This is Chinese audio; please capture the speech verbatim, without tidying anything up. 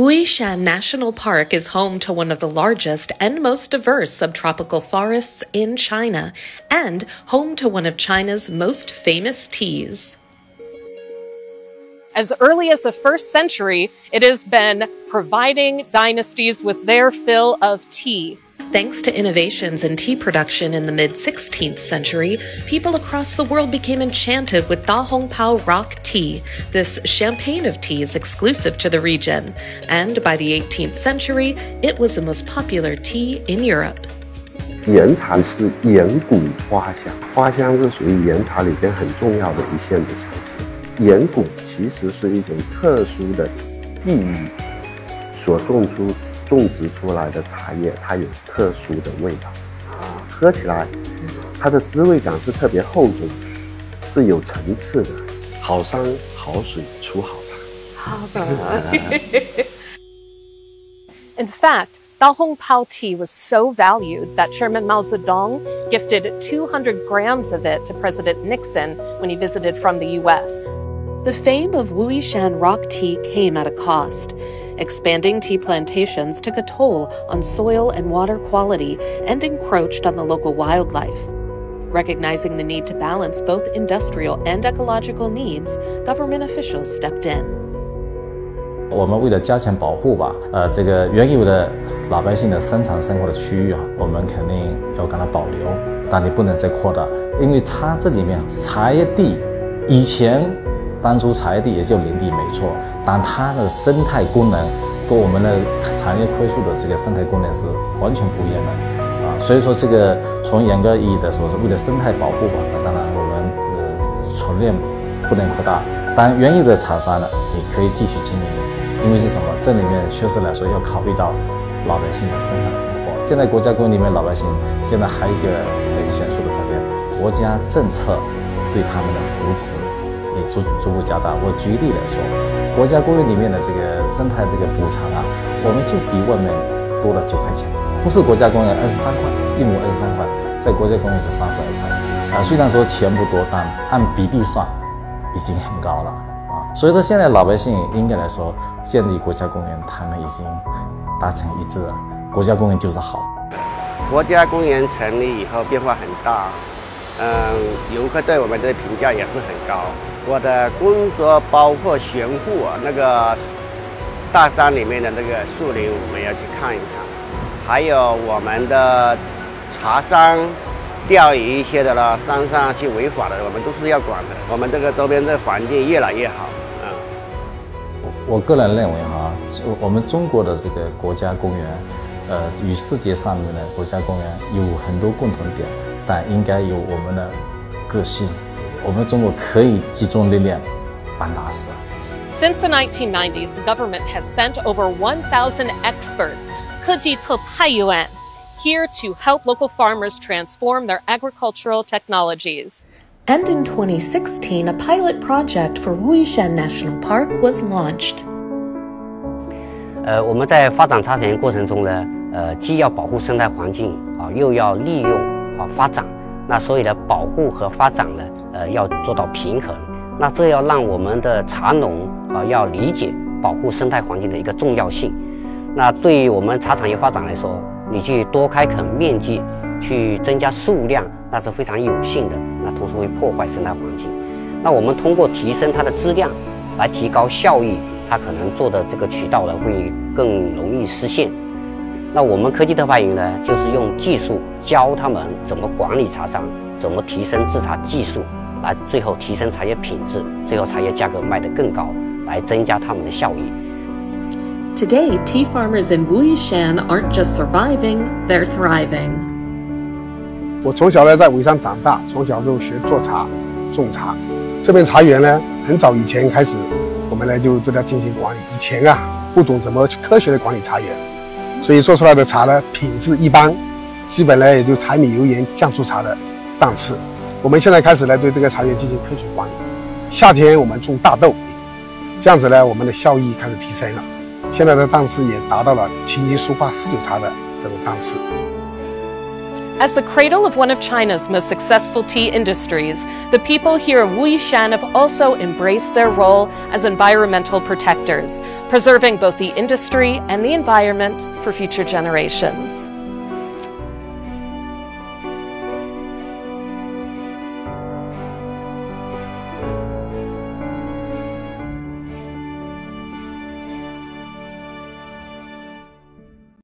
Wuyishan National Park is home to one of the largest and most diverse subtropical forests in China, and home to one of China's most famous teas. As early as the first century, it has been providing dynasties with their fill of tea. Thanks to innovations in tea production in the mid-sixteenth century, people across the world became enchanted with Da Hong Pao Rock Tea, this champagne of teas exclusive to the region. And by the eighteenth century, it was the most popular tea in Europe. 岩茶是岩谷花香，花香是属于岩茶里边很重要的一线的香气。岩谷其实是一种特殊的地域所种出。种植出来的茶叶，它有特殊的味道，喝起来它的滋味感是特别厚重，是有层次的。好山好水出好茶。好吧。In fact, Da Hong Pao tea was so valued that Chairman Mao Zedong gifted two hundred grams of it to President Nixon when he visited from the U S The fame of Wuyishan Rock Tea came at a cost. Expanding tea plantations took a toll on soil and water quality and encroached on the local wildlife. Recognizing the need to balance both industrial and ecological needs, government officials stepped in. 我们为了加强保护吧，呃，这个原有的老百姓的生产生活的区域啊，我们肯定要给它保留，但你不能再扩大，因为它这里面茶叶地以前。当初茶叶地也就林地没错，但它的生态功能跟我们的茶叶葵树的这个生态功能是完全不一样的啊，所以说这个从严格意义的说是为了生态保护吧，那当然我们呃存量不能扩大，但原有的茶山呢也可以继续经营，因为是什么？这里面确实来说要考虑到老百姓的生产生活。现在国家公园里面老百姓现在还有一个很显著的特点，国家政策对他们的扶持。也逐逐步加大。我举例来说，国家公园里面的这个生态这个补偿啊，我们就比外面多了九块钱，不是国家公园二十三块，一亩二十三块，在国家公园是三十二块。啊，虽然说钱不多，但按比例算已经很高了啊。所以说现在老百姓应该来说，建立国家公园，他们已经达成一致了，国家公园就是好。国家公园成立以后变化很大。嗯，游客对我们的评价也是很高。我的工作包括巡护啊，那个大山里面的那个树林，我们要去看一看，还有我们的茶山、钓鱼一些的啦，山上去违法的，我们都是要管的。我们这个周边的环境越来越好。嗯，我个人认为哈，我们中国的这个国家公园，呃，与世界上面的国家公园有很多共同点。但应该有我们的个性，我们中国可以集中力量办大事。Since the nineteen nineties, the government has sent over one thousand experts, 科技特派员 here to help local farmers transform their agricultural technologies. And in twenty sixteen, a pilot project for Wuyishan National Park was launched. 呃，我们在发展茶田过程中呢，呃，既要保护生态环境啊，又要利用。发展，那所以呢，保护和发展呢，呃，要做到平衡。那这要让我们的茶农啊、呃，要理解保护生态环境的一个重要性。那对于我们茶产业发展来说，你去多开垦面积，去增加数量，那是非常有限的。那同时会破坏生态环境。那我们通过提升它的质量，来提高效益，它可能做的这个渠道呢，会更容易实现。那我们科技特派员呢，就是用技术教他们怎么管理茶商，怎么提升制茶技术，来最后提升茶叶品质，最后茶叶价格卖得更高，来增加他们的效益。Today, tea farmers in Wuyishan aren't just surviving; they're thriving. 我从小呢在武夷山长大，从小就学做茶、种茶。这边茶园呢，很早以前开始，我们呢就对它进行管理。以前啊，不懂怎么科学的管理茶园。所以做出来的茶呢，品质一般，基本呢也就柴米油盐酱醋茶的档次。我们现在开始呢对这个茶园进行科学管理。夏天我们种大豆，这样子呢我们的效益开始提升了，现在的档次也达到了琴棋书画四九茶的这种档次。As the cradle of one of China's most successful tea industries, the people here of Wuyishan have also embraced their role as environmental protectors, preserving both the industry and the environment for future generations.